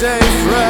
stay fresh.